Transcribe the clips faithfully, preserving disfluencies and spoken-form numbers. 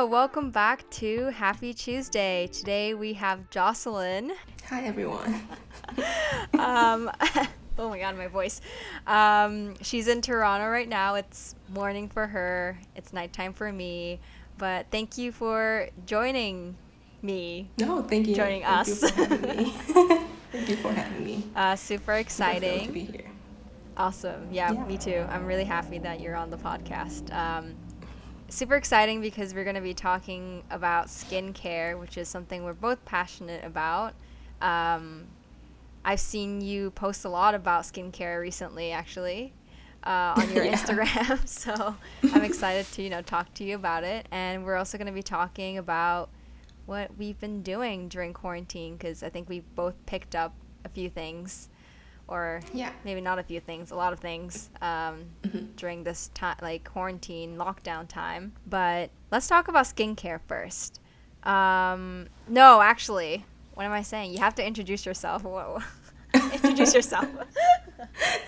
Hello, welcome back to Happy Tuesday. Today we have Jocelyn. Hi everyone. um, oh my god, my voice. Um, she's in Toronto right now. It's morning for her. It's nighttime for me. But thank you for joining me. No, thank you. Joining thank us. You for having me. Thank you for having me. Uh, super exciting. I'm thrilled to be here. Awesome. Yeah, yeah, me too. I'm really happy that you're on the podcast. Um, super exciting because we're going to be talking about skincare, which is something we're both passionate about. Um, I've seen you post a lot about skincare recently, actually, uh, on your yeah. Instagram. So I'm excited to, you know, talk to you about it. And we're also going to be talking about what we've been doing during quarantine, because I think we both picked up a few things, or yeah. maybe not a few things, a lot of things um, mm-hmm. during this time, like quarantine lockdown time. But let's talk about skincare first. Um, no, actually, what am I saying? You have to introduce yourself. Whoa. Introduce yourself.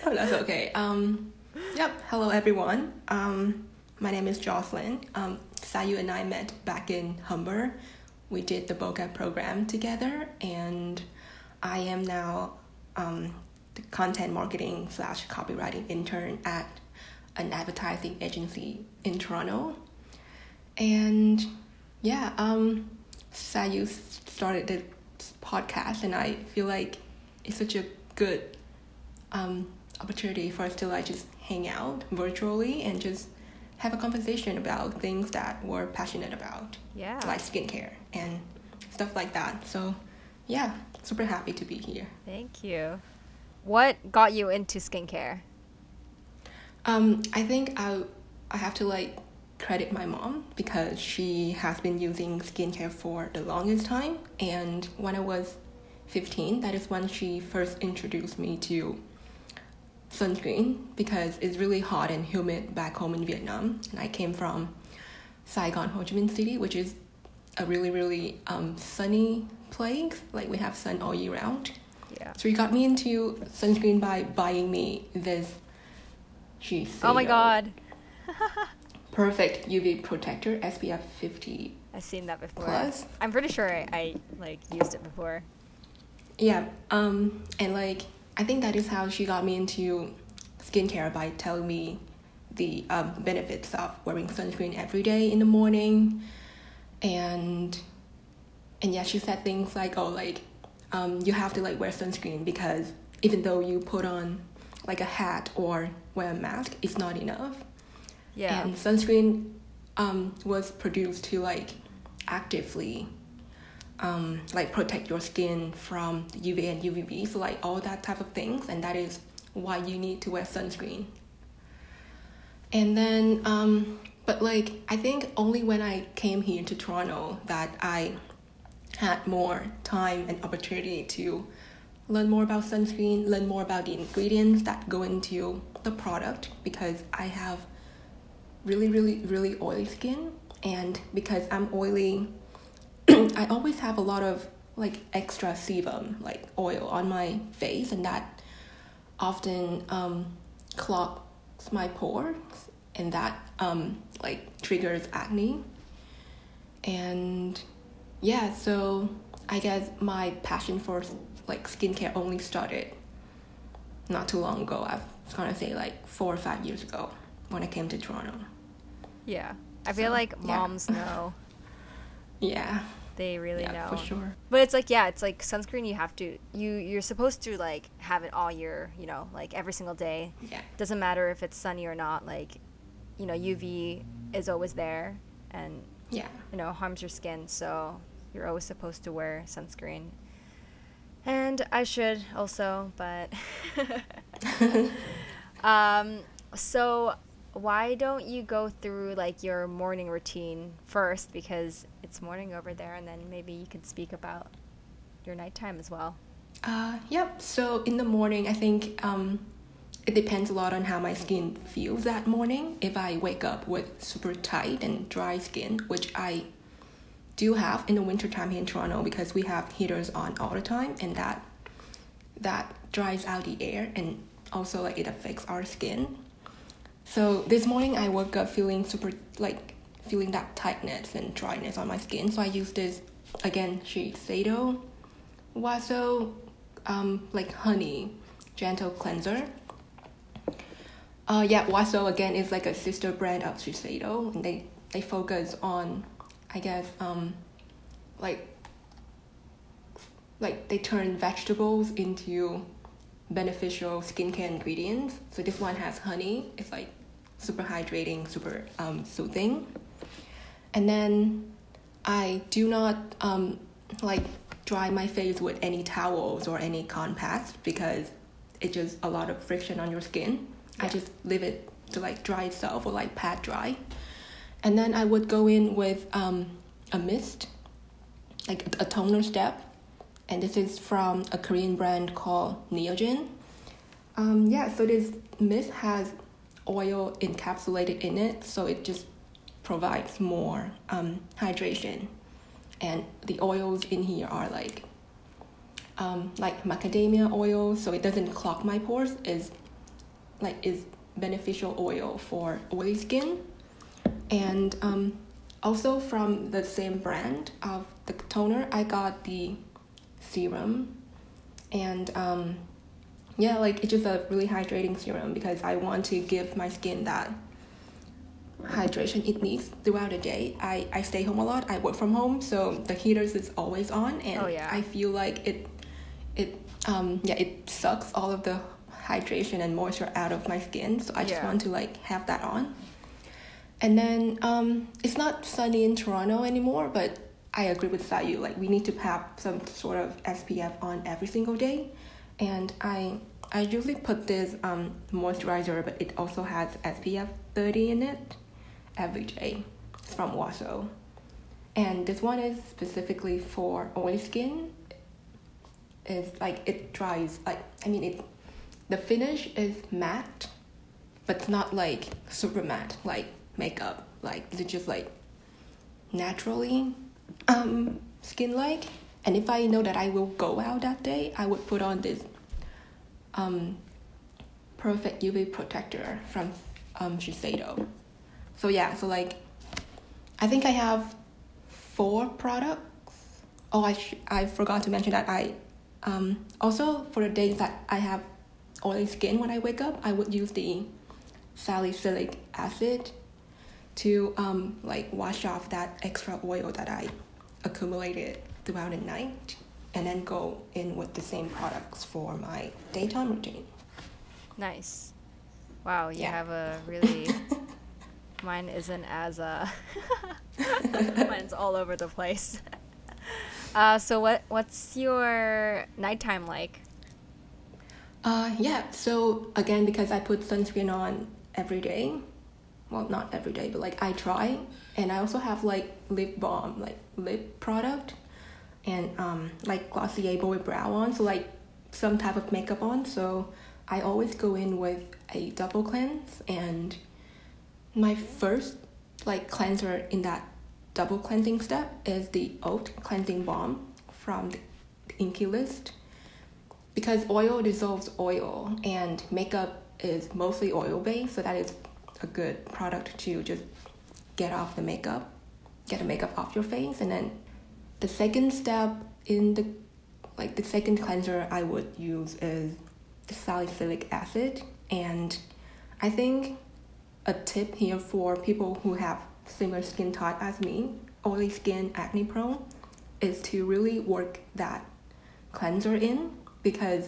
Oh, that's okay. Um, yep. Hello, everyone. Um, my name is Jocelyn. Um, Sayu and I met back in Humber. We did the BoCA program together, and I am now... Um, the content marketing slash copywriting intern at an advertising agency in Toronto. And yeah, um, Sayu started this podcast, and I feel like it's such a good um, opportunity for us to like just hang out virtually and just have a conversation about things that we're passionate about. Yeah. Like skincare and stuff like that. So yeah, super happy to be here. Thank you. What got you into skincare? Um, I think I I have to like credit my mom, because she has been using skincare for the longest time. And when I was fifteen, that is when she first introduced me to sunscreen, because it's really hot and humid back home in Vietnam. And I came from Saigon, Ho Chi Minh City, which is a really, really um, sunny place. Like we have sun all year round. Yeah. So he got me into sunscreen by buying me this Shiseido. Oh my god. Perfect U V protector, S P F fifty. I've seen that before. Plus. I'm pretty sure I, I like used it before. Yeah. Um and like I think that is how she got me into skincare, by telling me the um, benefits of wearing sunscreen every day in the morning. And and yeah, she said things like, oh, like Um, you have to like wear sunscreen, because even though you put on like a hat or wear a mask, it's not enough. Yeah. And sunscreen um, was produced to like actively um, like protect your skin from U V and U V B, so like all that type of things, and that is why you need to wear sunscreen. And then, um, but like I think only when I came here to Toronto that I had more time and opportunity to learn more about sunscreen, learn more about the ingredients that go into the product, because I have really, really, really oily skin. And because I'm oily, I always have a lot of like extra sebum, like oil on my face, and that often um, clogs my pores, and that um, like triggers acne. And yeah, so I guess my passion for like skincare only started not too long ago. I was gonna say like four or five years ago when I came to Toronto. Yeah, I so, feel like moms yeah. know. Yeah, they really yeah, know for sure. But it's like yeah, it's like sunscreen. You have to you you're supposed to like have it all year. You know, like every single day. Yeah, doesn't matter if it's sunny or not. Like, you know, U V is always there, and yeah, you know, harms your skin. So you're always supposed to wear sunscreen. And I should also, but... um, so why don't you go through, like, your morning routine first? Because it's morning over there, and then maybe you could speak about your nighttime as well. Uh, yep. So in the morning, I think um, it depends a lot on how my skin feels that morning. If I wake up with super tight and dry skin, which I... do have in the winter time here in Toronto, because we have heaters on all the time, and that that dries out the air, and also like it affects our skin. So this morning I woke up feeling super like feeling that tightness and dryness on my skin. So I use this, again, Shiseido Waso, um, like honey gentle cleanser. Uh, yeah, Waso again is like a sister brand of Shiseido, and they, they focus on, I guess, um, like, like they turn vegetables into beneficial skincare ingredients. So this one has honey. It's like super hydrating, super um, soothing. And then I do not um, like dry my face with any towels or any compacts because it's just a lot of friction on your skin. I just leave it to like dry itself or like pat dry. And then I would go in with um, a mist, like a toner step. And this is from a Korean brand called Neogen. Um, yeah, so this mist has oil encapsulated in it, so it just provides more um, hydration. And the oils in here are like um, like macadamia oil, so it doesn't clog my pores. Is like is beneficial oil for oily skin. And um, also from the same brand of the toner, I got the serum. And um, yeah, like it's just a really hydrating serum because I want to give my skin that hydration it needs throughout the day. I, I stay home a lot. I work from home, so the heaters is always on, and oh, yeah. I feel like it it um yeah it sucks all of the hydration and moisture out of my skin. So I just yeah. want to like have that on. And then um it's not sunny in Toronto anymore, but I agree with Sayu, like we need to have some sort of S P F on every single day. And I I usually put this um, moisturizer, but it also has S P F thirty in it every day. It's from Waso. And this one is specifically for oily skin. It's like it dries, like I mean it the finish is matte, but it's not like super matte like makeup. Like it's just like naturally Um, skin-like. And if I know that I will go out that day, I would put on this um, perfect U V protector from um, Shiseido. So yeah, so like I think I have four products. Oh, I sh- I forgot to mention that I um, also for the days that I have oily skin when I wake up, I would use the salicylic acid to um, like wash off that extra oil that I accumulated throughout the night, and then go in with the same products for my daytime routine. Nice. Wow, you yeah. have a really mine isn't as uh mine's all over the place. Uh so what what's your nighttime like? Uh yeah, so again, because I put sunscreen on every day. Well, not every day, but like I try. And I also have like lip balm, like lip product, and um like Glossier Boy Brow on, so like some type of makeup on. So I always go in with a double cleanse, and my first like cleanser in that double cleansing step is the oat cleansing balm from the Inkey List, because oil dissolves oil and makeup is mostly oil based, so that is a good product to just get off the makeup, get the makeup off your face. And then the second step in the like the second cleanser I would use is the salicylic acid. And I think a tip here for people who have similar skin type as me, oily skin, acne prone, is to really work that cleanser in, because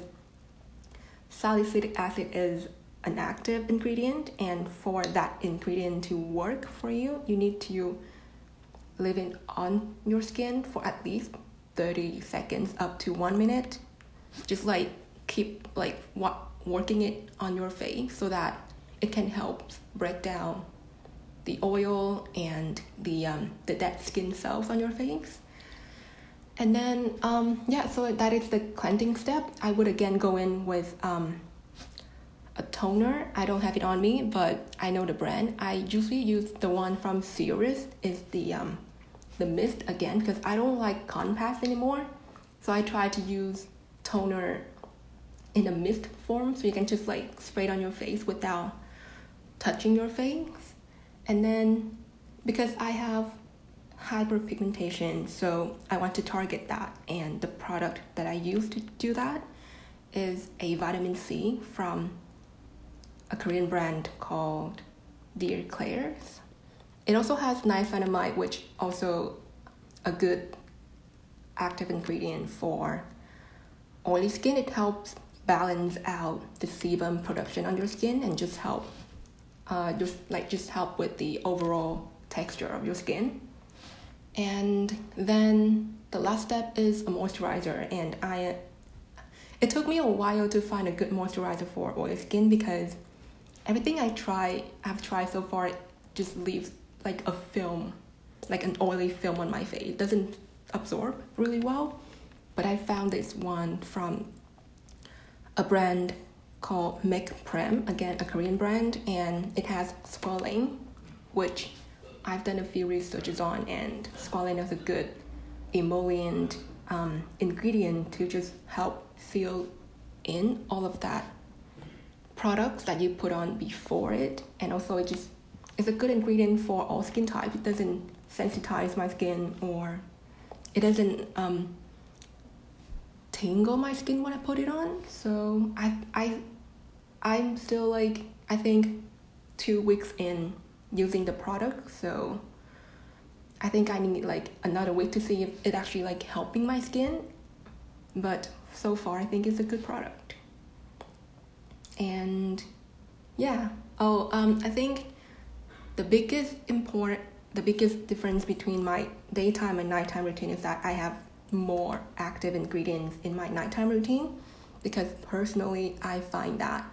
salicylic acid is an active ingredient, and for that ingredient to work for you, you need to leave it on your skin for at least thirty seconds up to one minute. Just like keep like what working it on your face so that it can help break down the oil and the um the dead skin cells on your face. And then um yeah, so that is the cleansing step. I would again go in with um a toner. I don't have it on me, but I know the brand. I usually use the one from Cirrus, is the um the mist again, because I don't like compacts anymore. So I try to use toner in a mist form, so you can just like spray it on your face without touching your face. And then because I have hyperpigmentation, so I want to target that. And the product that I use to do that is a vitamin C from a Korean brand called Dear Klairs. It also has niacinamide, which also a good active ingredient for oily skin. It helps balance out the sebum production on your skin and just help uh, just like just help with the overall texture of your skin. And then the last step is a moisturizer, and I it took me a while to find a good moisturizer for oily skin because everything I try I've tried so far just leaves like a film, like an oily film on my face. It doesn't absorb really well. But I found this one from a brand called Make Prem, again a Korean brand, and it has squalane, which I've done a few researches on, and squalane is a good emollient um, ingredient to just help seal in all of that products that you put on before it. And also it just it's a good ingredient for all skin types. It doesn't sensitize my skin, or it doesn't um, tingle my skin when I put it on. So I, I, I'm still like, I think two weeks in using the product. So I think I need like another week to see if it actually like helping my skin. But so far I think it's a good product. And yeah, oh, um, I think the biggest important, the biggest difference between my daytime and nighttime routine is that I have more active ingredients in my nighttime routine, because personally I find that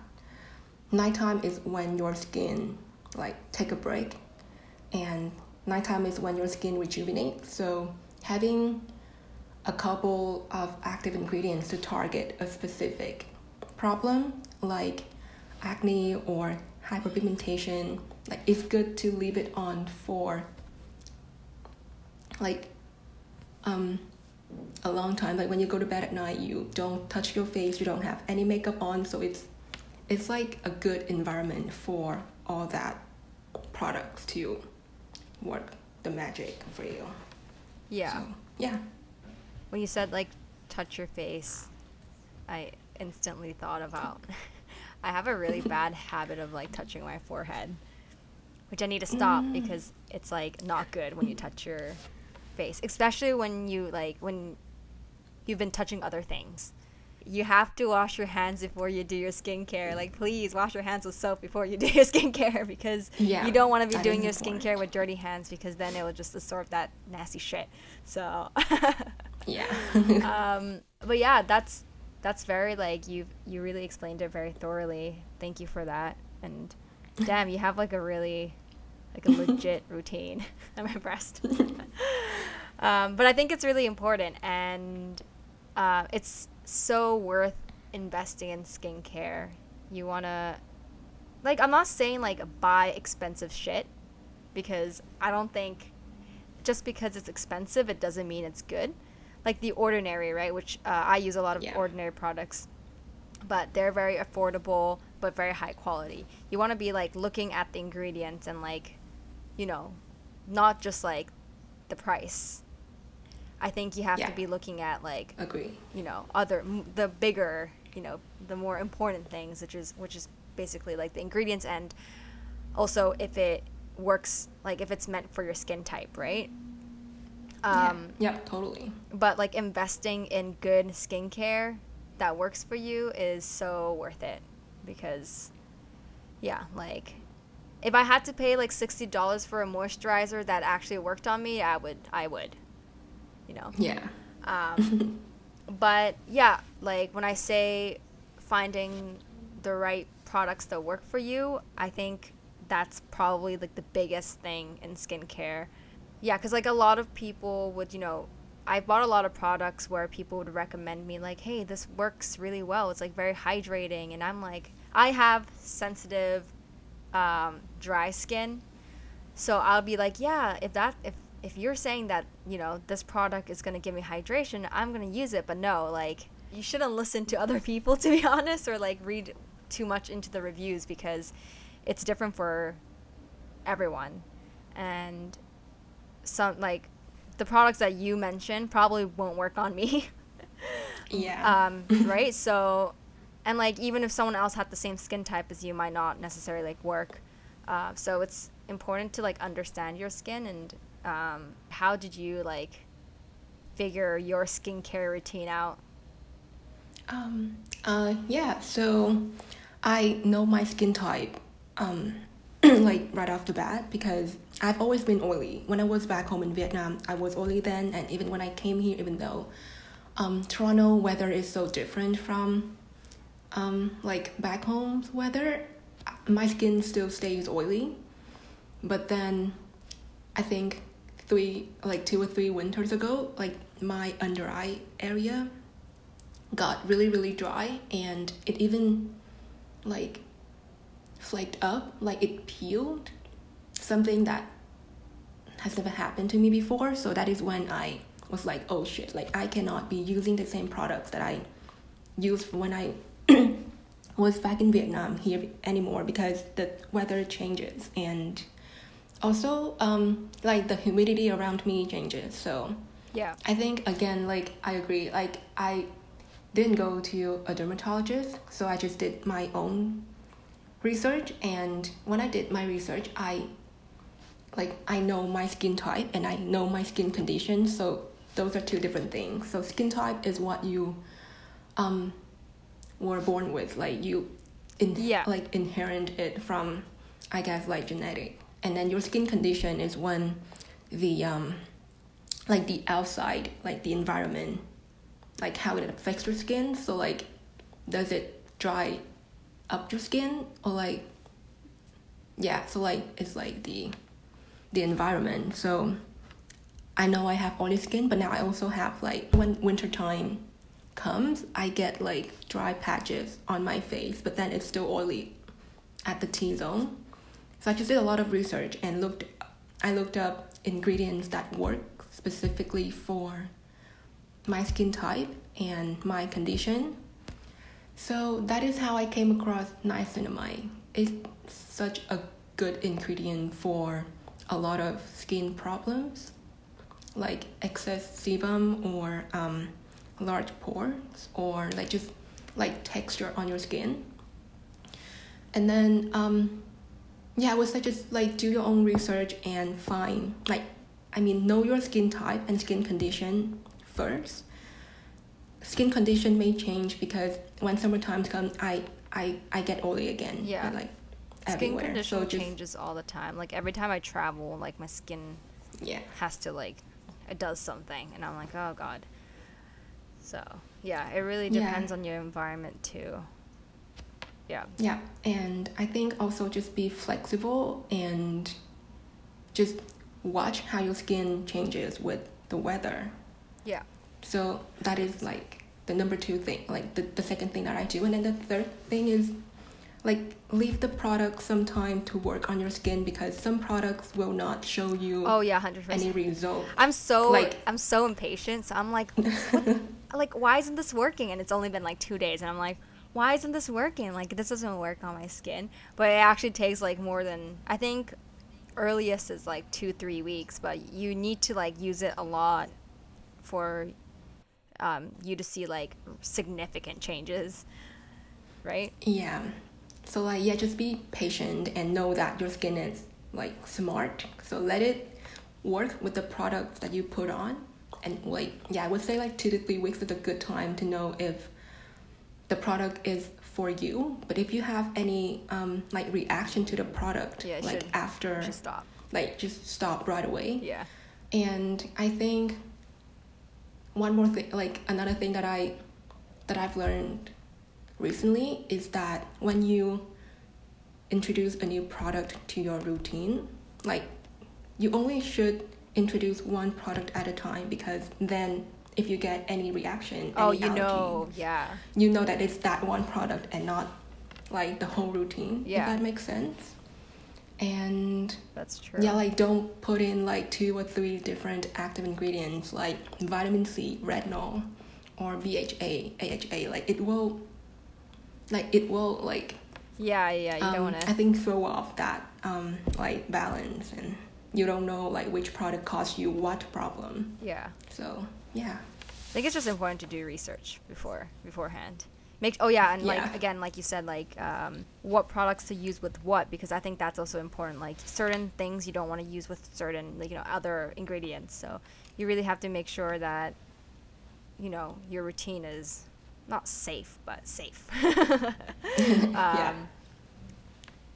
nighttime is when your skin like take a break, and nighttime is when your skin rejuvenates. So having a couple of active ingredients to target a specific problem like acne or hyperpigmentation, like it's good to leave it on for like um a long time. Like when you go to bed at night, you don't touch your face, you don't have any makeup on, so it's it's like a good environment for all that products to work the magic for you. Yeah. So, yeah. When you said like touch your face, I instantly thought about I have a really bad habit of like touching my forehead, which I need to stop mm. because it's like not good when you touch your face, especially when you like when you've been touching other things. You have to wash your hands before you do your skincare. Like, please wash your hands with soap before you do your skincare, because yeah, you don't want to be doing your important. skincare with dirty hands, because then it will just absorb that nasty shit. So yeah. um but yeah, that's That's very, like, you you really explained it very thoroughly. Thank you for that. And damn, you have, like, a really, like, a legit routine. I'm impressed. um, but I think it's really important. And uh, it's so worth investing in skincare. You want to, like, I'm not saying, like, buy expensive shit, because I don't think just because it's expensive, it doesn't mean it's good. Like The Ordinary, right? Which uh, I use a lot of yeah. Ordinary products, but they're very affordable, but very high quality. You want to be like looking at the ingredients and like, you know, not just like the price. I think you have yeah. to be looking at like, agree, you know, other, the bigger, you know, the more important things, which is, which is basically like the ingredients. And also if it works, like if it's meant for your skin type, right? Um, yeah, yeah, totally. But like investing in good skincare that works for you is so worth it, because yeah, like if I had to pay like sixty dollars for a moisturizer that actually worked on me, I would, I would, you know? Yeah. Um, but yeah, like when I say finding the right products that work for you, I think that's probably like the biggest thing in skincare. Yeah, because, like, a lot of people would, you know, I bought a lot of products where people would recommend me, like, hey, this works really well. It's, like, very hydrating. And I'm, like, I have sensitive, um, dry skin. So I'll be, like, yeah, if that, if, if you're saying that, you know, this product is going to give me hydration, I'm going to use it. But no, like, you shouldn't listen to other people, to be honest, or, like, read too much into the reviews, because it's different for everyone. and some, like, the products that you mentioned probably won't work on me. Yeah. Um, right? So, and, like, even if someone else had the same skin type as you, might not necessarily, like, work. Uh, so it's important to, like, understand your skin. And um, how did you, like, figure your skincare routine out? Um, uh, yeah, so I know my skin type, um, like, right off the bat, because I've always been oily. When I was back home in Vietnam, I was oily then, and even when I came here, even though um, Toronto weather is so different from, um, like, back home's weather, my skin still stays oily. But then, I think three, like, two or three winters ago, like, my under eye area got really, really dry, and it even, like, flaked up, like, it peeled, something that has never happened to me before. So that is when I was like, oh shit, like, I cannot be using the same products that I used when I was back in Vietnam here anymore, because the weather changes, and also um like the humidity around me changes. So yeah, I think, again, like, I agree, like, I didn't go to a dermatologist, so I just did my own research. And when I did my research, I, like, I know my skin type and I know my skin condition, so those are two different things. So skin type is what you um were born with, like, you in- yeah. like inherent it from, I guess, like, genetic. And then your skin condition is when the um like the outside, like the environment, like how it affects your skin. So, like, does it dry up your skin, or, like, yeah, so, like, it's like the the environment. So I know I have oily skin, but now I also have, like, when winter time comes, I get, like, dry patches on my face, but then it's still oily at the T-zone. So I just did a lot of research and looked I looked up ingredients that work specifically for my skin type and my condition. So that is how I came across niacinamide. It's such a good ingredient for a lot of skin problems, like excess sebum, or um, large pores, or, like, just, like, texture on your skin. And then um, yeah, I would suggest, like, do your own research and find, like, I mean, know your skin type and skin condition first. Skin condition may change, because when summertime comes, I, I, I get oily again. Yeah. Like, everywhere. Skin condition so just, changes all the time. Like, every time I travel, like, my skin yeah. has to, like, it does something. And I'm like, oh, God. So, yeah, it really depends yeah. on your environment, too. Yeah. Yeah. And I think also just be flexible and just watch how your skin changes with the weather. Yeah. So that is, like, the number two thing, like, the, the second thing that I do. And then the third thing is, like, leave the product some time to work on your skin, because some products will not show you oh yeah one hundred percent any result. I'm so like I'm so impatient, so I'm like, what? Like, why isn't this working? And it's only been, like, two days, and I'm like, why isn't this working? Like, this doesn't work on my skin. But it actually takes, like, more than, I think earliest is, like, two three weeks, but you need to, like, use it a lot for Um, you to see, like, significant changes, right? Yeah. So, like, yeah, just be patient and know that your skin is, like, smart. So let it work with the products that you put on. And, like, yeah, I would say, like, two to three weeks is a good time to know if the product is for you. But if you have any um like reaction to the product, yeah, like should, after should stop. Like, just stop right away. Yeah. And I think one more thing, like, another thing that I, that I've learned recently is that when you introduce a new product to your routine, like, you only should introduce one product at a time, because then if you get any reaction, oh, any you allergy, know, yeah, you know that it's that one product and not, like, the whole routine. Yeah, if that makes sense. And that's true. Yeah, like, don't put in, like, two or three different active ingredients, like vitamin C, retinol, or B H A, A H A. Like, it will, like, it will, like, yeah, yeah, you um, don't want to, I think, throw off that um like balance. And you don't know like which product caused you what problem. Yeah. So yeah, I think it's just important to do research before beforehand. Make oh yeah, and yeah. like again, like you said, like um, what products to use with what, because I think that's also important. Like certain things you don't want to use with certain, like, you know, other ingredients. So you really have to make sure that, you know, your routine is not safe but safe. um, yeah.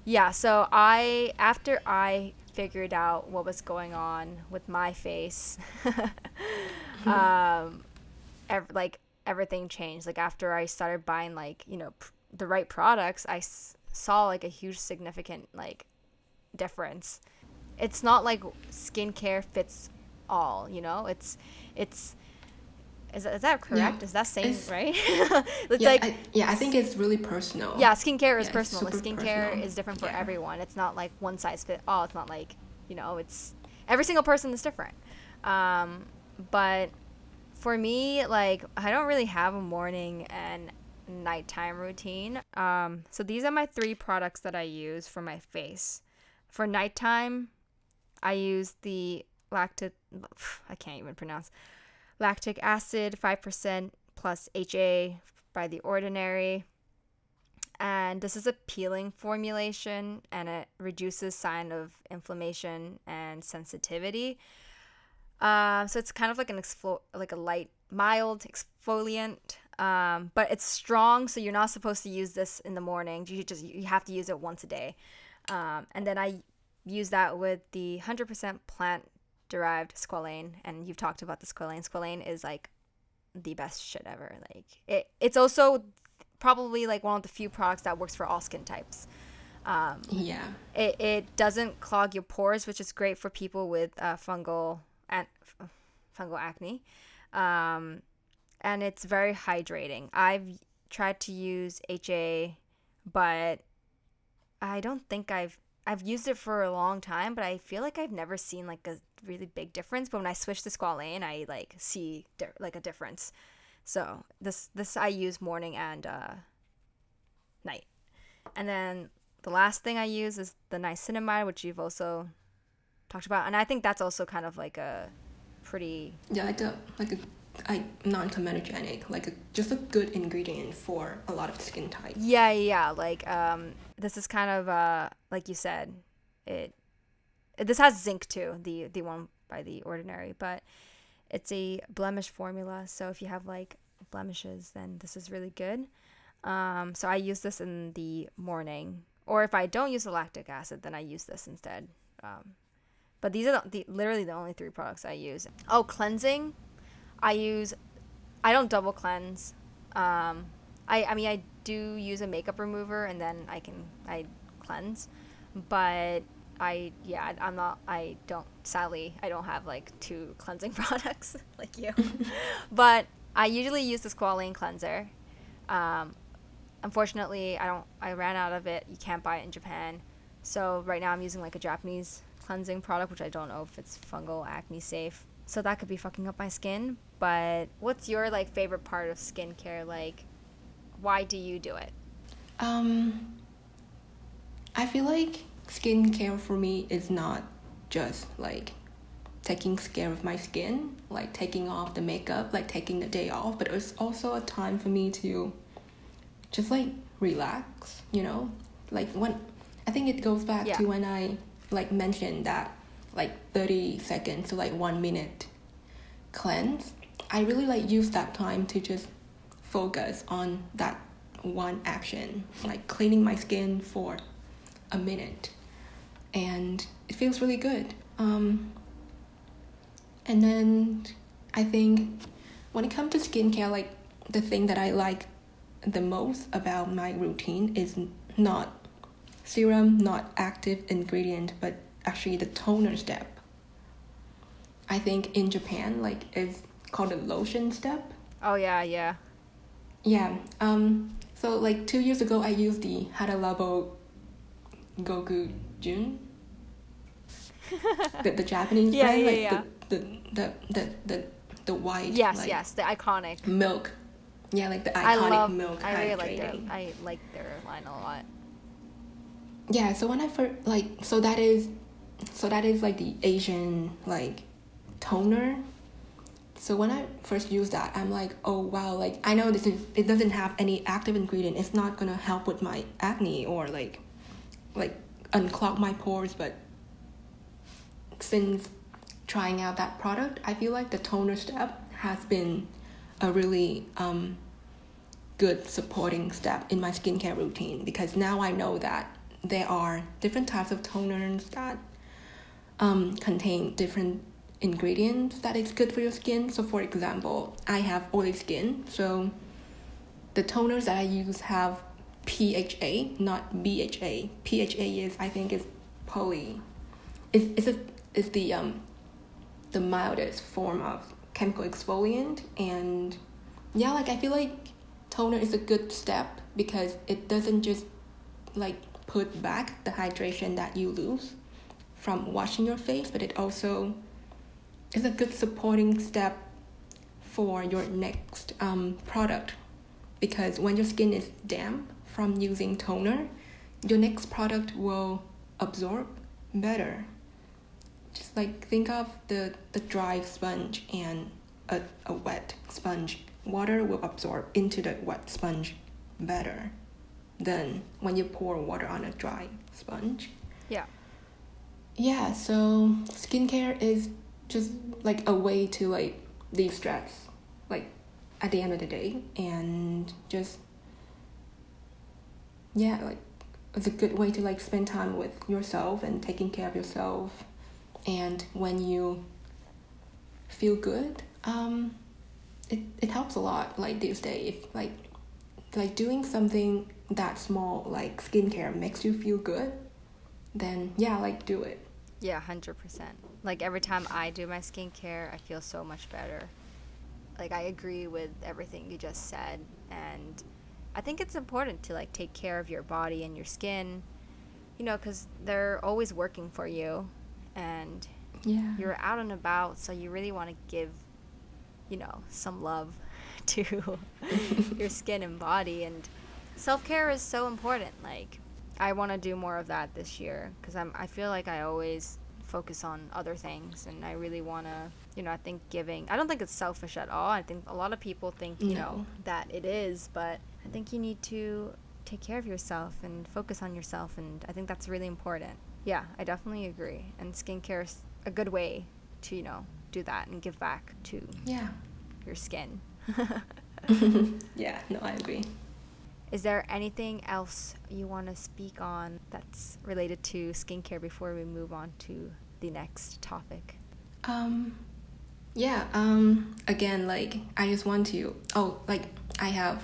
Yeah. So I after I figured out what was going on with my face, um, ev- like everything changed. Like after I started buying, like, you know, pr- the right products, I s- saw like a huge significant like difference. It's not like skincare fits all, you know. It's it's is that, is that correct? Yeah. Is that same it's, right? it's yeah, like I, yeah, I think it's really personal. Yeah, skincare is yeah, personal. Like skincare personal. is different for yeah. everyone. It's not like one size fits all. It's not like, you know, it's every single person is different. Um, but for me, like, I don't really have a morning and nighttime routine. Um, so these are my three products that I use for my face. For nighttime, I use the lactic. I can't even pronounce. Lactic acid five percent plus H A by The Ordinary, and this is a peeling formulation and it reduces sign of inflammation and sensitivity. Uh, so it's kind of like an exfol- like a light mild exfoliant, um, but it's strong, so you're not supposed to use this in the morning. You just you have to use it once a day, um, and then I use that with the one hundred percent plant derived squalane, and you've talked about the squalane. Squalane is like the best shit ever. Like it, it's also probably like one of the few products that works for all skin types. Um, yeah. It it doesn't clog your pores, which is great for people with uh, fungal and uh, fungal acne, um, and it's very hydrating. I've tried to use H A, but I don't think I've. I've used it for a long time, but I feel like I've never seen like a really big difference. But when I switch to squalane, I like see di- like a difference. So this this I use morning and uh, night. And then the last thing I use is the niacinamide, which you've also talked about. And I think that's also kind of like a pretty yeah like a like a I non-comedogenic, like a, just a good ingredient for a lot of skin types. Yeah, yeah. Like um, this is kind of uh, like you said, it. This has zinc too, the the one by The Ordinary, but it's a blemish formula. So if you have like blemishes, then this is really good. Um, so I use this in the morning, or if I don't use the lactic acid, then I use this instead. Um, but these are the, the literally the only three products I use. Oh, cleansing. I use, I don't double cleanse. Um, I, I mean, I do use a makeup remover and then I can, I cleanse, but I, yeah, I'm not, I don't, sadly, I don't have like two cleansing products like you, but I usually use the squalane cleanser. Um, unfortunately, I don't, I ran out of it. You can't buy it in Japan. So right now I'm using like a Japanese cleansing product, which I don't know if it's fungal acne safe. So that could be fucking up my skin. But what's your like favorite part of skincare? Like, why do you do it? Um, I feel like skincare for me is not just like taking care of my skin, like taking off the makeup, like taking the day off, but it's also a time for me to just like relax, you know? Like when I think it goes back yeah. to when I like mentioned that like thirty seconds to like one minute cleanse. I really like use that time to just focus on that one action, like cleaning my skin for a minute, and it feels really good. Um, and then I think when it comes to skincare, like the thing that I like the most about my routine is not serum, not active ingredient, but actually the toner step. I think in Japan, like, it's called the lotion step. Oh, yeah, yeah. Yeah. Um. So, like, two years ago, I used the Hada Labo Goku Jun. the, the Japanese yeah, brand, yeah, like, yeah. The, the, the, the, the, the white. Yes, like, yes, the iconic. Milk. Yeah, like the iconic I love, milk. I really like their, I like their line a lot. Yeah, so when I first, like, so that is so that is like the Asian like toner. So when I first used that, I'm like, oh wow, like I know this is, it doesn't have any active ingredient, it's not gonna help with my acne or like like unclog my pores, but since trying out that product, I feel like the toner step has been a really um good supporting step in my skincare routine, because now I know that there are different types of toners that um contain different ingredients that is good for your skin. So for example, I have oily skin, so the toners that I use have P H A, not B H A. P H A is, I think, is poly. It's it's a, it's the um the mildest form of chemical exfoliant, and yeah, like I feel like toner is a good step because it doesn't just like put back the hydration that you lose from washing your face, but it also is a good supporting step for your next um product, because when your skin is damp from using toner, your next product will absorb better. Just like think of the, the dry sponge and a, a wet sponge. Water will absorb into the wet sponge better than when you pour water on a dry sponge. Yeah. Yeah, so skincare is just like a way to like de-stress, like at the end of the day, and just yeah, like it's a good way to like spend time with yourself and taking care of yourself. And when you feel good, um, it, it helps a lot. Like these days, if like like doing something that small, like skincare, makes you feel good, then yeah, like do it. Yeah, one hundred percent. Like every time I do my skincare, I feel so much better. Like I agree with everything you just said, and I think it's important to like take care of your body and your skin, you know, because they're always working for you. And yeah, you're out and about, so you really want to give, you know, some love to your skin and body. And self-care is so important. Like, I want to do more of that this year, because I'm I feel like I always focus on other things, and I really want to, you know, I think giving, I don't think it's selfish at all. I think a lot of people think, you no. know, that it is, but I think you need to take care of yourself and focus on yourself, and I think that's really important. Yeah, I definitely agree. And skincare is a good way to, you know, do that and give back to yeah. your skin. Yeah, no, I agree. Is there anything else you want to speak on that's related to skincare before we move on to the next topic? Um, yeah, um, again, like, I just want to, oh, like, I have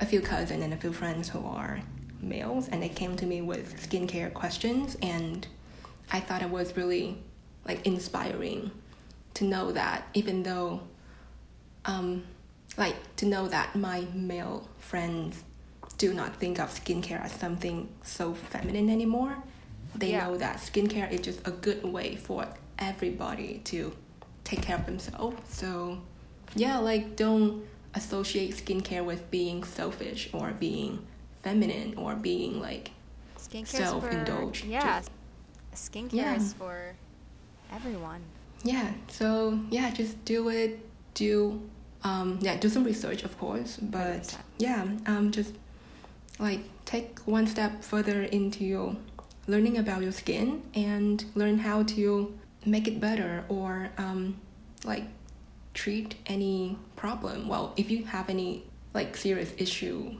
a few cousins and a few friends who are males, and they came to me with skincare questions, and I thought it was really like inspiring to know that even though um like to know that my male friends do not think of skincare as something so feminine anymore. They yeah. know that skincare is just a good way for everybody to take care of themselves. So yeah, like don't associate skincare with being selfish or being feminine or being like self-indulged. Yeah, just, skincare yeah. is for everyone. Yeah, so yeah, just do it. Do um yeah do some research, of course, but one hundred percent. yeah um just like take one step further into learning about your skin and learn how to make it better, or um like treat any problem. Well, if you have any like serious issue,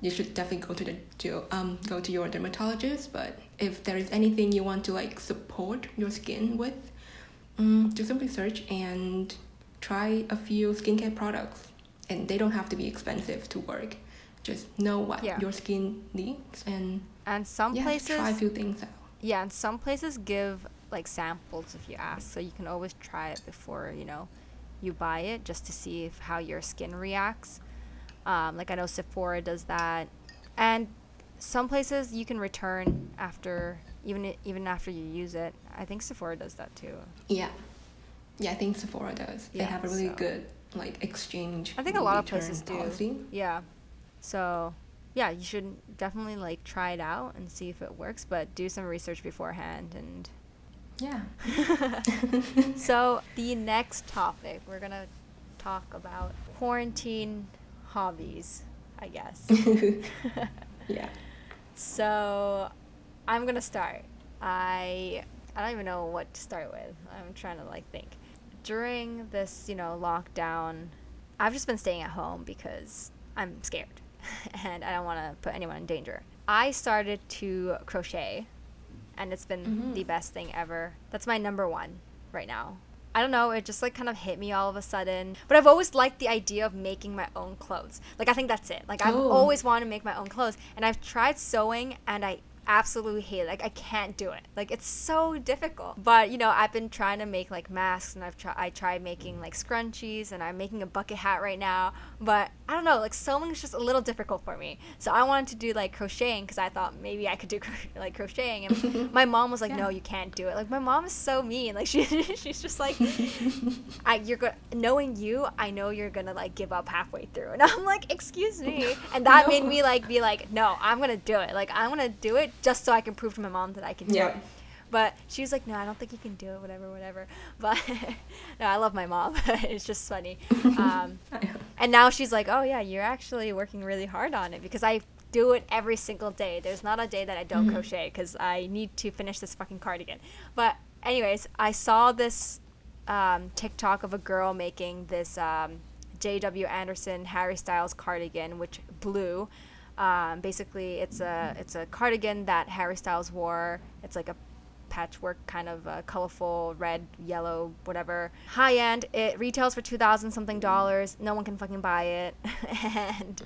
you should definitely go to the to, um go to your dermatologist. But if there is anything you want to like support your skin with, um, do some research and try a few skincare products, and they don't have to be expensive to work. Just know what yeah. your skin needs, and and some yeah, places try a few things out. Yeah, and some places give like samples if you ask, so you can always try it before you know you buy it, just to see if how your skin reacts. Um, like I know Sephora does that, and some places you can return after even even after you use it. I think Sephora does that too. Yeah, yeah, I think Sephora does. Yeah, they have a really so. good like exchange. I think a lot of places do. Policy. Yeah, so yeah, you should definitely like try it out and see if it works, but do some research beforehand and Yeah. So the next topic, we're going to talk about quarantine hobbies, I guess. Yeah. So I'm going to start. I I don't even know what to start with. I'm trying to like think. During this, you know, lockdown, I've just been staying at home because I'm scared and I don't want to put anyone in danger. I started to crochet and it's been mm-hmm. the best thing ever. That's my number one right now. I don't know, it just like kind of hit me all of a sudden. But I've always liked the idea of making my own clothes. Like I think that's it. Like I've Ooh. always wanted to make my own clothes, and I've tried sewing and I absolutely hate it. Like I can't do it. Like it's so difficult. But you know, I've been trying to make like masks, and I've tried I tried making like scrunchies, and I'm making a bucket hat right now. But I don't know, like sewing is just a little difficult for me. So I wanted to do like crocheting because I thought maybe I could do cro- like crocheting. And my mom was like, yeah. "No, you can't do it." Like my mom is so mean. Like she she's just like, I, "You're go- knowing you, I know you're gonna like give up halfway through." And I'm like, "Excuse me." And that no. made me like be like, "No, I'm gonna do it. Like I'm gonna do it." Just so I can prove to my mom that I can do yeah. it. But she was like, no, I don't think you can do it, whatever, whatever. But no, I love my mom. It's just funny. Um, and now she's like, oh, yeah, you're actually working really hard on it, because I do it every single day. There's not a day that I don't mm-hmm. crochet because I need to finish this fucking cardigan. But anyways, I saw this um, TikTok of a girl making this um, J W Anderson, Harry Styles cardigan, which blew. Um, basically, it's a it's a cardigan that Harry Styles wore. It's like a patchwork kind of uh, colorful red, yellow, whatever. High end. It retails for two thousand something dollars. No one can fucking buy it. And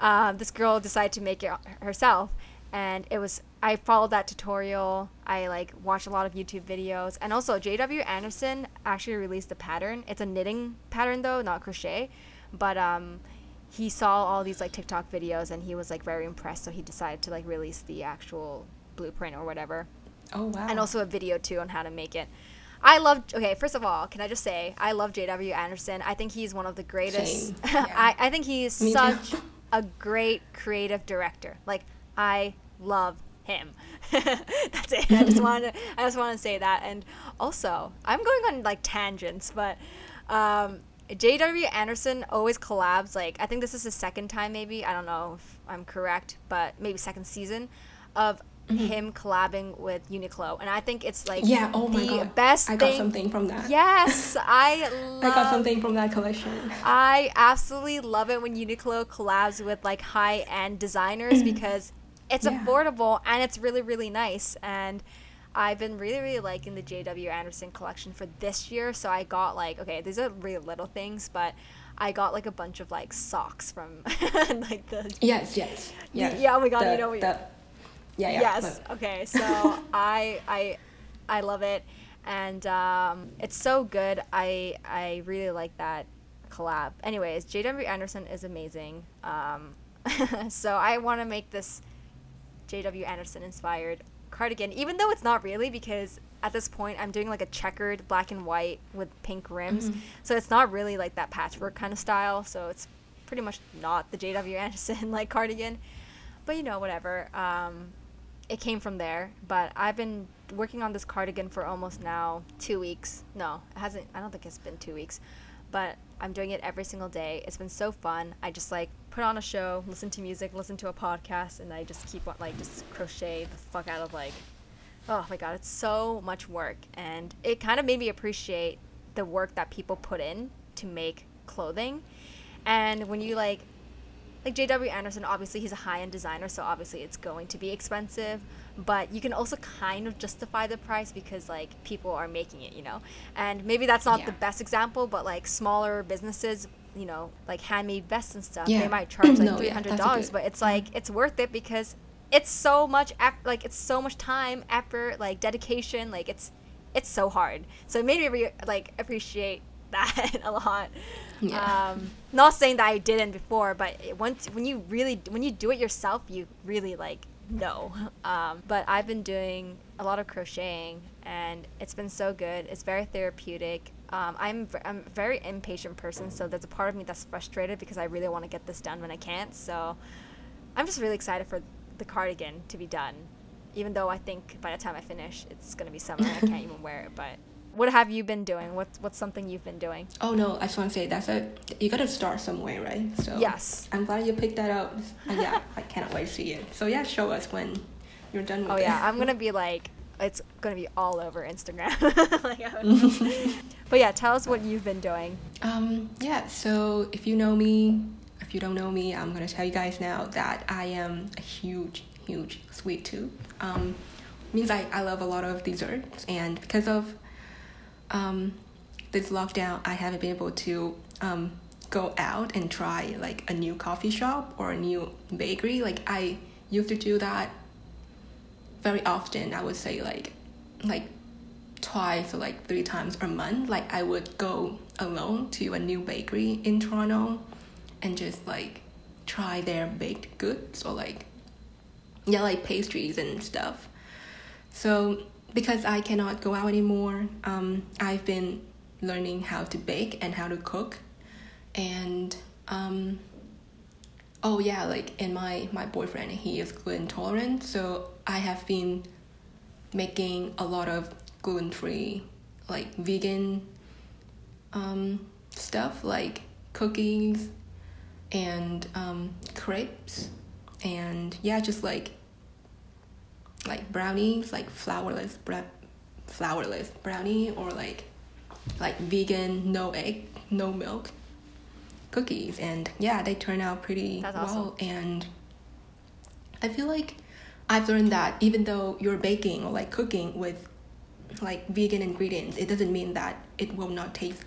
um, this girl decided to make it herself. And it was. I followed that tutorial. I like watched a lot of YouTube videos. And also, J W Anderson actually released the pattern. It's a knitting pattern though, not crochet. But um. he saw all these like TikTok videos and he was like very impressed, so he decided to like release the actual blueprint or whatever. Oh wow. And also a video too on how to make it. I love okay, first of all, can I just say I love J W Anderson. I think he's one of the greatest. Yeah. I, I think he is Me such too. a great creative director. Like I love him. That's it. I just wanted to, I just wanna say that. And also I'm going on like tangents, but um J W Anderson always collabs, like, I think this is his second time maybe, I don't know if I'm correct, but maybe second season of mm-hmm. him collabing with Uniqlo, and I think it's, like, yeah, oh the my God. best I thing. got something from that. Yes, I love... I got something from that collection. I absolutely love it when Uniqlo collabs with, like, high-end designers because it's yeah. affordable and it's really, really nice, and... I've been really, really liking the J W Anderson collection for this year. So I got like, okay, these are really little things, but I got like a bunch of like socks from like the... Yes, yes. Yeah, yeah oh my God, the, you know what the, Yeah, yeah. Yes, but. okay. So I I, I love it. And um, it's so good. I, I really like that collab. Anyways, J W Anderson is amazing. Um, so I want to make this J W Anderson inspired cardigan, even though it's not really, because at this point I'm doing like a checkered black and white with pink rims, mm-hmm. so it's not really like that patchwork kind of style, so it's pretty much not the J W Anderson like cardigan, but you know, whatever. Um it came from there, but I've been working on this cardigan for almost now two weeks. No, it hasn't, I don't think it's been two weeks, but I'm doing it every single day. It's been so fun. I just like put on a show, listen to music, listen to a podcast, and I just keep on like just crochet the fuck out of like, oh my God, it's so much work. And it kind of made me appreciate the work that people put in to make clothing. And when you like, like J W Anderson, obviously he's a high-end designer, so obviously it's going to be expensive, but you can also kind of justify the price because like people are making it, you know? And maybe that's not yeah. the best example, but like smaller businesses, you know, like handmade vests and stuff, yeah. they might charge like no, three hundred dollars, yeah, good, but it's like, yeah. it's worth it because it's so much, ep- like it's so much time, effort, like dedication, like it's, it's so hard. So it made me re- like appreciate that a lot. Yeah. Um, not saying that I didn't before, but it, once when you really when you do it yourself, you really like know. Um, but I've been doing a lot of crocheting, and it's been so good. It's very therapeutic. Um, I'm I'm a very impatient person, so there's a part of me that's frustrated because I really want to get this done when I can't. So I'm just really excited for the cardigan to be done. even though I think by the time I finish, it's going to be summer. I can't even wear it, but... What have you been doing? What's, what's something you've been doing? Oh, no, I just want to say that's a... You got to start somewhere, right? So yes. I'm glad you picked that up. And yeah, I cannot wait to see it. So yeah, show us when you're done with it. Oh, yeah, I'm going to be like... It's going to be all over Instagram. like, I would... But yeah, tell us what you've been doing. Um, yeah, so if you know me, if you don't know me, I'm going to tell you guys now that I am a huge, huge sweet tooth. Um, means I, I love a lot of desserts, and because of... Um, this lockdown, I haven't been able to um, go out and try like a new coffee shop or a new bakery. Like I used to do that very often. I would say like like twice or like three times a month. Like I would go alone to a new bakery in Toronto and just like try their baked goods or like yeah like pastries and stuff. So. Because I cannot go out anymore, um, I've been learning how to bake and how to cook. And, um, oh yeah, like, and my, my boyfriend, he is gluten intolerant, so I have been making a lot of gluten-free, like, vegan um, stuff, like cookies and um, crepes, and yeah, just like, like brownies, like flourless bra- flourless brownie, or like like vegan, no egg, no milk cookies, and yeah, they turn out pretty That's well awesome. And I feel like I've learned that even though you're baking or like cooking with like vegan ingredients, it doesn't mean that it will not taste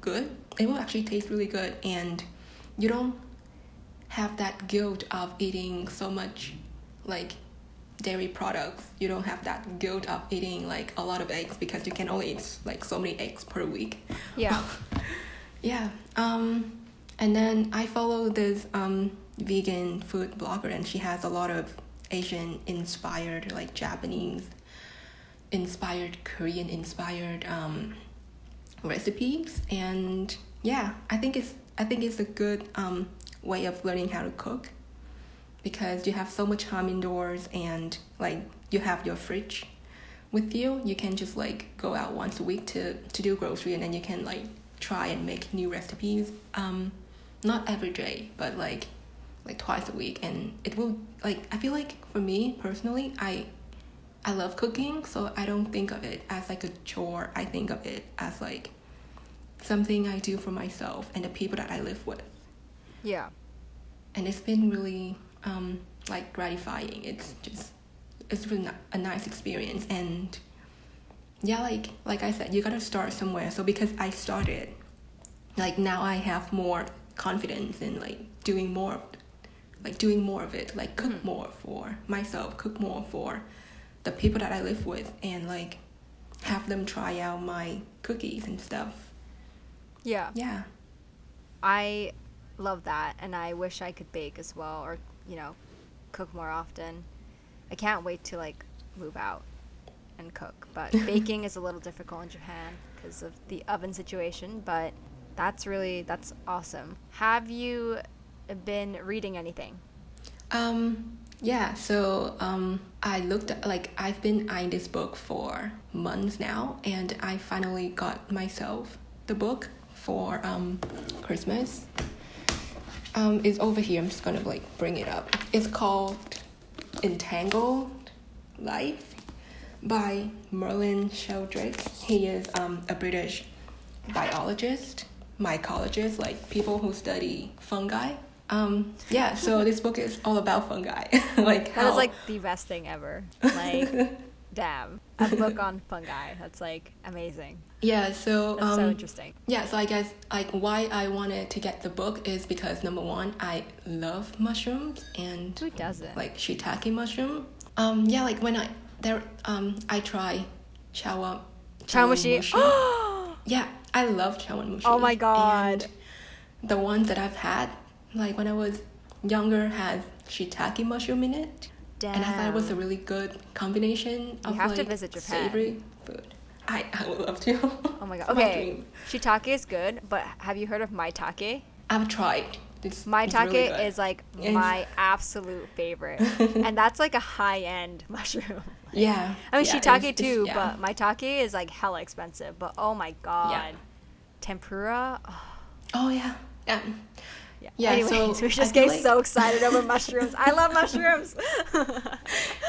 good. It will actually taste really good, and you don't have that guilt of eating so much like dairy products. You don't have that guilt of eating like a lot of eggs because you can only eat like so many eggs per week. Yeah. yeah. Um, and then I follow this um vegan food blogger, and she has a lot of Asian inspired, like Japanese inspired, Korean inspired um recipes, and yeah, I think it's I think it's a good um way of learning how to cook. Because you have so much time indoors, and like you have your fridge with you, you can just like go out once a week to, to do grocery, and then you can like try and make new recipes. Um, not every day, but like like twice a week, and it will like I feel like for me personally, I I love cooking, so I don't think of it as like a chore. I think of it as like something I do for myself and the people that I live with. Yeah, and it's been really. Um, like gratifying. It's just it's really a nice experience, and yeah, like like I said, you gotta start somewhere. So because I started, like now I have more confidence in like doing more, like doing more of it, like cook mm-hmm. more for myself, cook more for the people that I live with, and like have them try out my cookies and stuff. Yeah. Yeah. I love that, and I wish I could bake as well, or you know, cook more often. I can't wait to like move out and cook, but baking is a little difficult in Japan because of the oven situation, but that's really that's awesome. Have you been reading anything? Um yeah, so um I looked at, like I've been eyeing this book for months now, and I finally got myself the book for um Christmas. Um, it's over here. I'm just gonna like bring it up. It's called Entangled Life by Merlin Sheldrake. He is um, a British biologist, mycologist, like people who study fungi. Um, yeah, so this book is all about fungi. like That how... is like the best thing ever. Like, damn. A book on fungi. That's like amazing. Yeah, so that's um, so interesting. Yeah, so I guess like why I wanted to get the book is because number one, I love mushrooms, and who doesn't? Like shiitake mushroom. Um, yeah, like when I there, um, I try chawa, chawanmushi. chawanmushi. yeah, I love chawanmushi. Oh my god! And the ones that I've had, like when I was younger, had shiitake mushroom in it, Damn. And I thought it was a really good combination of you have like to visit Japan. Savory food. I, I would love to. Oh my god. Okay. My dream. Shiitake is good, but have you heard of maitake? I've tried. It's, my it's take really is like my absolute favorite. And that's like a high-end mushroom. Yeah. I mean, yeah, shiitake it's, too, it's, yeah. but maitake is like hella expensive. But oh my god. Yeah. Tempura. Oh, oh yeah. Yeah. Yeah. yeah Anyways, so we just get like... so excited over mushrooms. I love mushrooms.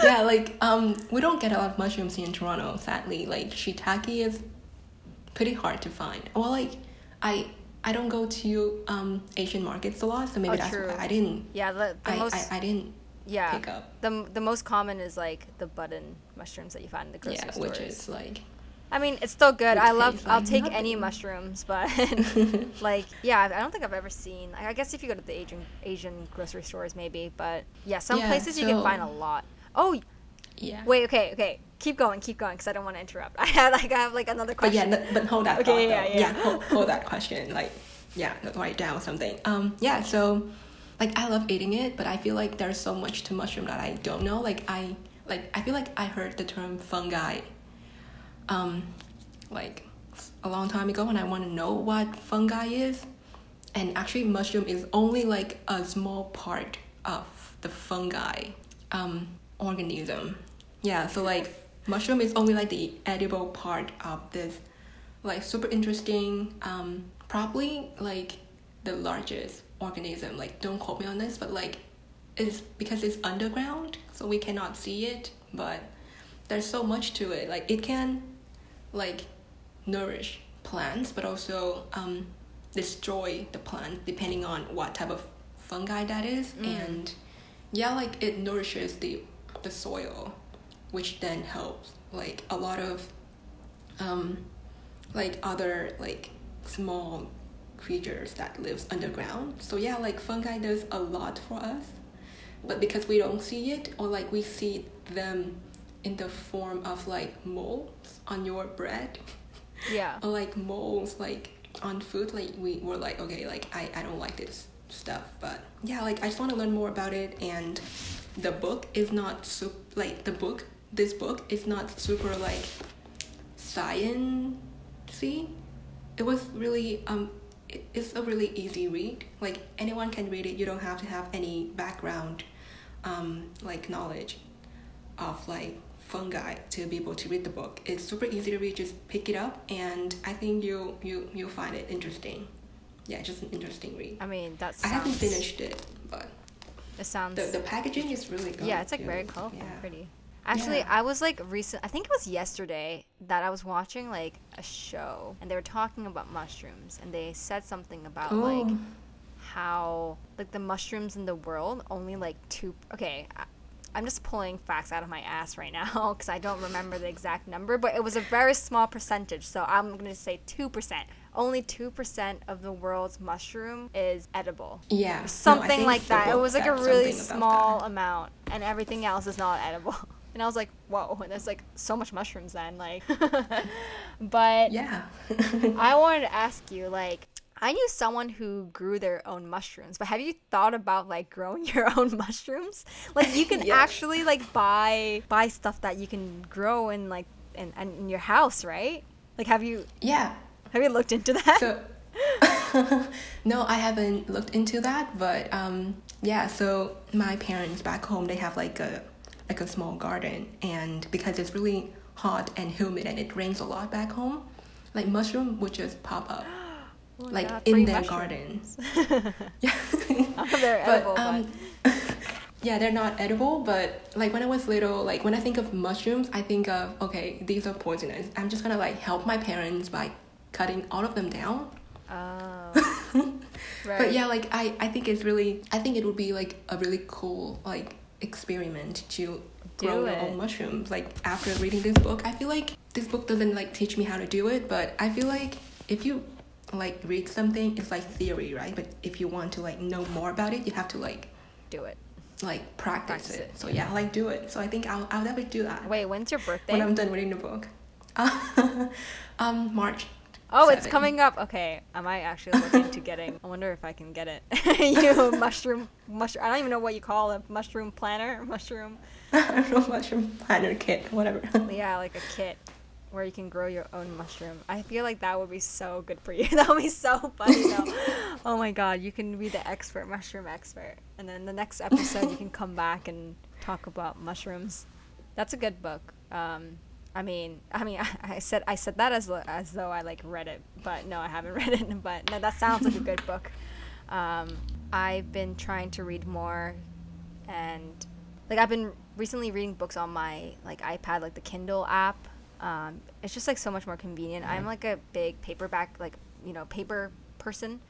Yeah, like um, we don't get a lot of mushrooms in Toronto, sadly. Like shiitake is pretty hard to find. Well, like I I don't go to um Asian markets a lot, so maybe oh, that's true. why I didn't. Yeah, the, the I, most I, I didn't. Yeah, pick up. the the most common is like the button mushrooms that you find in the grocery yeah, stores. Yeah, which is like. I mean, it's still good. I love. I'll take any mushrooms, but like, yeah, I don't think I've ever seen. I guess if you go to the Asian Asian grocery stores, maybe. But yeah, some yeah, places so, you can find a lot. Oh, yeah. Wait. Okay. Okay. Keep going. Keep going, because I don't want to interrupt. I have like I have like another question. But yeah, no, but hold that. Okay. Thought, yeah. Yeah. yeah hold, hold that question. Like, yeah, write down something. Um. Yeah. So, like, I love eating it, but I feel like there's so much to mushroom that I don't know. Like, I like I feel like I heard the term fungi. Um, like a long time ago, and I want to know what fungi is, and actually mushroom is only like a small part of the fungi um, organism. Yeah, so like mushroom is only like the edible part of this like super interesting, um, probably like the largest organism. Like don't quote me on this, but like it's because it's underground, so we cannot see it, but there's so much to it. Like it can like nourish plants but also um destroy the plant depending on what type of fungi that is. Mm. And yeah, like it nourishes the the soil, which then helps like a lot of um like other like small creatures that lives underground. So yeah, like fungi does a lot for us, but because we don't see it, or like we see them in the form of like molds on your bread, yeah, or like molds like on food, like we were like, okay, like I, I don't like this stuff, but yeah, like I just want to learn more about it. And the book is not super like the book this book is not super like science-y. It was really um it, it's a really easy read, like anyone can read it. You don't have to have any background um like knowledge of like fungi to be able to read the book. It's super easy to read. Just pick it up, and I think you you you'll find it interesting. Yeah, just an interesting read. I mean, that's. I haven't finished it, but it sounds. The, the packaging is really good. Yeah, it's like too. very colorful, yeah. pretty. Actually, yeah. I was like recent. I think it was yesterday that I was watching like a show, and they were talking about mushrooms, and they said something about Ooh. like how like the mushrooms in the world only like two. Okay. I, I'm just pulling facts out of my ass right now because I don't remember the exact number, but it was a very small percentage. So I'm going to say two percent. Only two percent of the world's mushroom is edible. Yeah. Something no, like that. It was like a really small amount, and everything else is not edible. And I was like, whoa, and there's like so much mushrooms then. Like, but yeah, I wanted to ask you, like, I knew someone who grew their own mushrooms, but have you thought about like growing your own mushrooms? Like you can yeah. actually like buy buy stuff that you can grow in like in, in your house, right? Like have you Yeah. Have you looked into that? So, no, I haven't looked into that, but um yeah, so my parents back home, they have like a like a small garden, and because it's really hot and humid and it rains a lot back home, like mushroom would just pop up. Oh, like yeah, in their mushrooms. Garden. Yeah. They're edible, but, um, but. Yeah, they're not edible, but like when I was little, like when I think of mushrooms, I think of, okay, these are poisonous. I'm just gonna like help my parents by cutting all of them down. Oh. Right. But yeah, like I, I think it's really, I think it would be like a really cool like experiment to do grow it. your own mushrooms. Like after reading this book, I feel like this book doesn't like teach me how to do it, but I feel like if you like read something, it's like theory, right? But if you want to like know more about it, you have to like do it, like practice, practice it. it so yeah, like do it. So I think I'll, I'll definitely do that. Wait, when's your birthday? When I'm done reading the book. um March oh seventh. It's coming up. Okay, I might actually look into getting, I wonder if I can get it. You mushroom mushroom I don't even know what you call it. Mushroom planner mushroom I don't know, mushroom planner kit, whatever. Yeah, like a kit. where you can grow your own mushroom. I feel like that would be so good for you. That would be so funny, though. Oh my god, you can be the expert mushroom expert, and then the next episode you can come back and talk about mushrooms. That's a good book. Um, I mean, I mean, I, I said I said that as as though I like read it, but no, I haven't read it. But no, that sounds like a good book. Um, I've been trying to read more, and like I've been recently reading books on my like iPad, like the Kindle app. Um, it's just like so much more convenient. I'm like a big paperback, like, you know, paper person,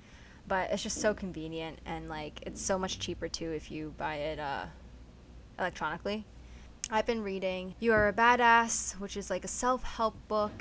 but it's just so convenient, and like it's so much cheaper too if you buy it uh, electronically. I've been reading You Are a Badass, which is like a self-help book.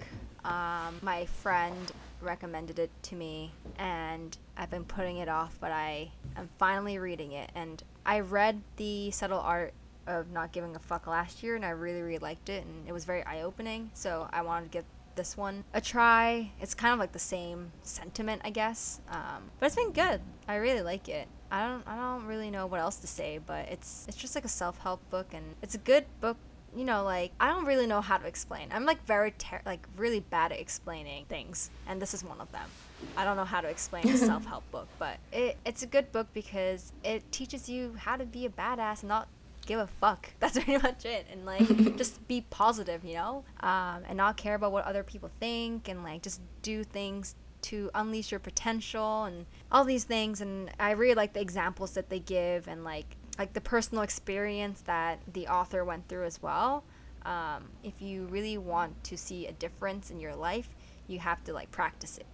Um, my friend recommended it to me, and I've been putting it off, but I am finally reading it. And I read The Subtle Art of Not Giving a Fuck last year, and I really, really liked it, and it was very eye-opening, so I wanted to give this one a try. It's kind of like the same sentiment, I guess, um, but it's been good. I really like it. I don't I don't really know what else to say, but it's it's just like a self-help book, and it's a good book, you know, like, I don't really know how to explain. I'm like very, ter- like really bad at explaining things, and this is one of them. I don't know how to explain a self-help book, but it, it's a good book because it teaches you how to be a badass and not give a fuck. That's pretty much it. And like, just be positive, you know, um, and not care about what other people think, and like, just do things to unleash your potential and all these things. And I really like the examples that they give, and like like the personal experience that the author went through as well. Um, if you really want to see a difference in your life, you have to like practice it.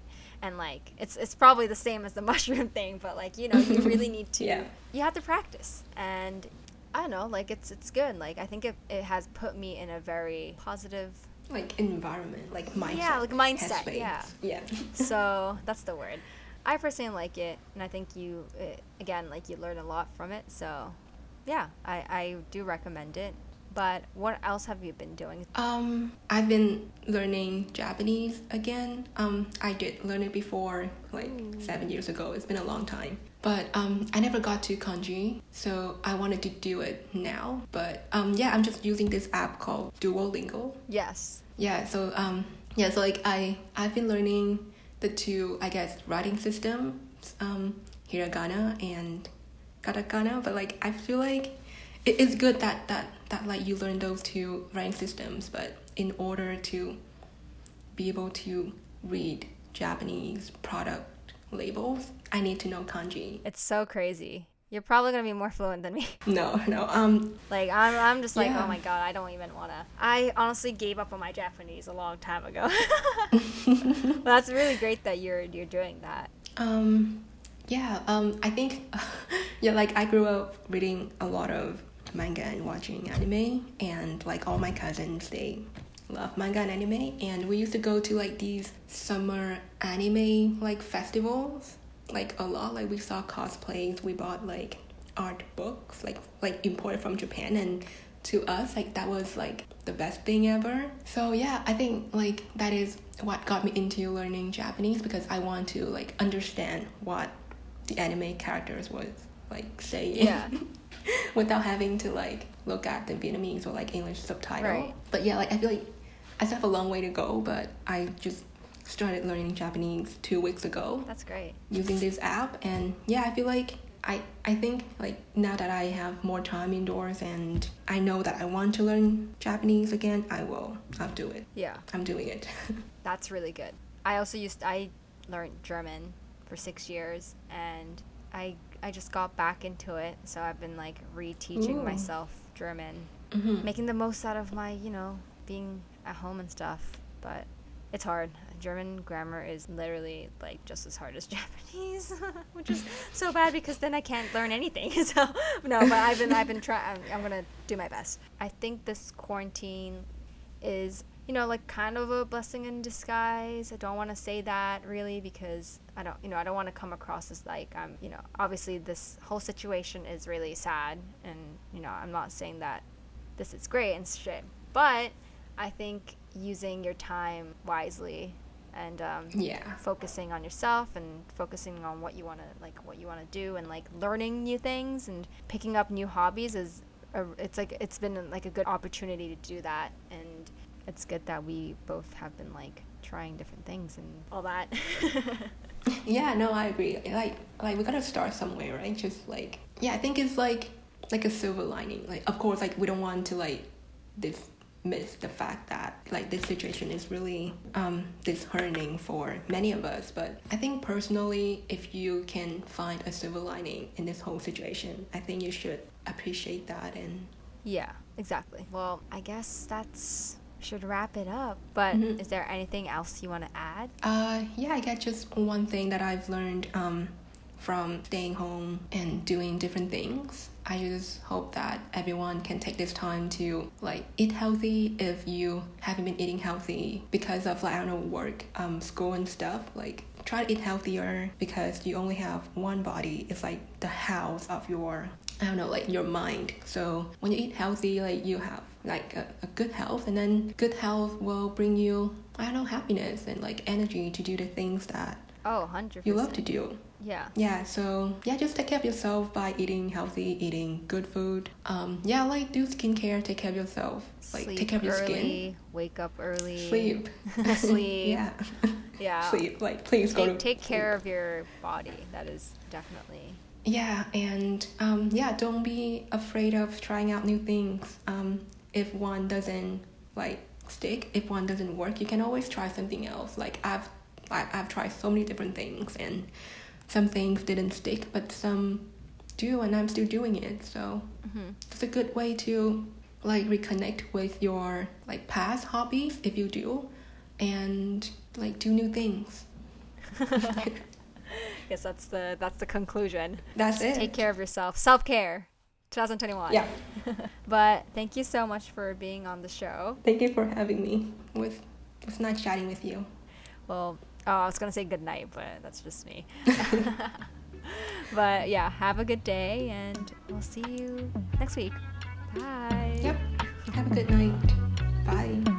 And like it's it's probably the same as the mushroom thing, but like, you know, you really need to yeah. you have to practice. And I don't know, like it's it's good. Like I think it, it has put me in a very positive like environment, like mindset. Yeah, like mindset. Headspace. Yeah. Yeah. So that's the word. I personally like it, and I think you, it, again, like you learn a lot from it. So, yeah, I, I do recommend it. But what else have you been doing? Um, I've been learning Japanese again. Um, I did learn it before, like mm. seven years ago. It's been a long time. But um, I never got to kanji, so I wanted to do it now. But um, yeah, I'm just using this app called Duolingo. Yes. Yeah. So um, yeah. So like I, I've been learning the two, I guess, writing systems, um, hiragana and katakana. But like I feel like it is good that that. that like you learn those two writing systems, but in order to be able to read Japanese product labels, I need to know kanji. It's so crazy. You're probably gonna be more fluent than me. No, no. Um, like I'm, I'm just like, yeah. Oh my god, I don't even wanna. I honestly gave up on my Japanese a long time ago. Well, that's really great that you're you're doing that. Um, yeah. Um, I think, yeah, like I grew up reading a lot of manga and watching anime, and like all my cousins, they love manga and anime, and we used to go to like these summer anime like festivals like a lot. Like we saw cosplays, we bought like art books like like imported from Japan, and to us like that was like the best thing ever. So yeah, I think like that is what got me into learning Japanese, because I want to like understand what the anime characters was like saying. Yeah. Without having to like look at the Vietnamese or like English subtitle. Right. But yeah, like I feel like I still have a long way to go, but I just started learning Japanese two weeks ago. That's great. Using this app, and yeah, I feel like I, I think like now that I have more time indoors and I know that I want to learn Japanese again, I will. I'll do it. Yeah. I'm doing it. That's really good. I also used I learned German for six years and I I just got back into it, so I've been like reteaching Ooh. myself German, mm-hmm. making the most out of my, you know, being at home and stuff, but it's hard. German grammar is literally like just as hard as Japanese, which is so bad because then I can't learn anything. So no, but I've been I've been trying. I'm, I'm gonna do my best. I think this quarantine is, you know, like kind of a blessing in disguise. I don't want to say that really because I don't, you know, I don't want to come across as like I'm, you know, obviously this whole situation is really sad, and you know, I'm not saying that this is great and shit, but I think using your time wisely and um, yeah, focusing on yourself and focusing on what you want to like, what you want to do, and like learning new things and picking up new hobbies is, a, it's like it's been like a good opportunity to do that. And it's good that we both have been like trying different things and all that. Yeah, no, I agree. Like, like we gotta start somewhere, right? Just like, yeah, I think it's like like a silver lining. Like, of course, like we don't want to like dismiss the fact that like this situation is really um disheartening for many of us. But I think personally, if you can find a silver lining in this whole situation, I think you should appreciate that. And yeah, exactly. Well, I guess that's. Should wrap it up, but mm-hmm. Is there anything else you want to add? Uh yeah, I guess just one thing that I've learned um from staying home and doing different things. I just hope that everyone can take this time to like eat healthy if you haven't been eating healthy because of like I don't know work, um school and stuff. Like try to eat healthier because you only have one body. It's like the house of your I don't know, like your mind. So when you eat healthy, like you have like a, a good health, and then good health will bring you, I don't know, happiness and like energy to do the things that oh, one hundred percent you love to do. Yeah. Yeah. So yeah, just take care of yourself by eating healthy, eating good food. Um. Yeah, like do skincare. Take care of yourself. Like sleep take care of your early, skin. Wake up early. Sleep. Sleep. Yeah. Yeah. Sleep. Like please take, go to take care sleep. Of your body. That is definitely. Yeah, and um, yeah, don't be afraid of trying out new things. Um, if one doesn't like stick, if one doesn't work, you can always try something else. Like I've, I, I've tried so many different things, and some things didn't stick, but some do, and I'm still doing it. So mm-hmm. It's a good way to like reconnect with your like past hobbies if you do, and like do new things. Yes, that's the that's the conclusion. That's Just it. Take care of yourself. Self-care. twenty twenty-one. Yeah. But thank you so much for being on the show. Thank you for having me. With it's nice chatting with you. Well, oh, I was going to say good night, but that's just me. But yeah, have a good day and we'll see you next week. Bye. Yep. Have a good night. Bye.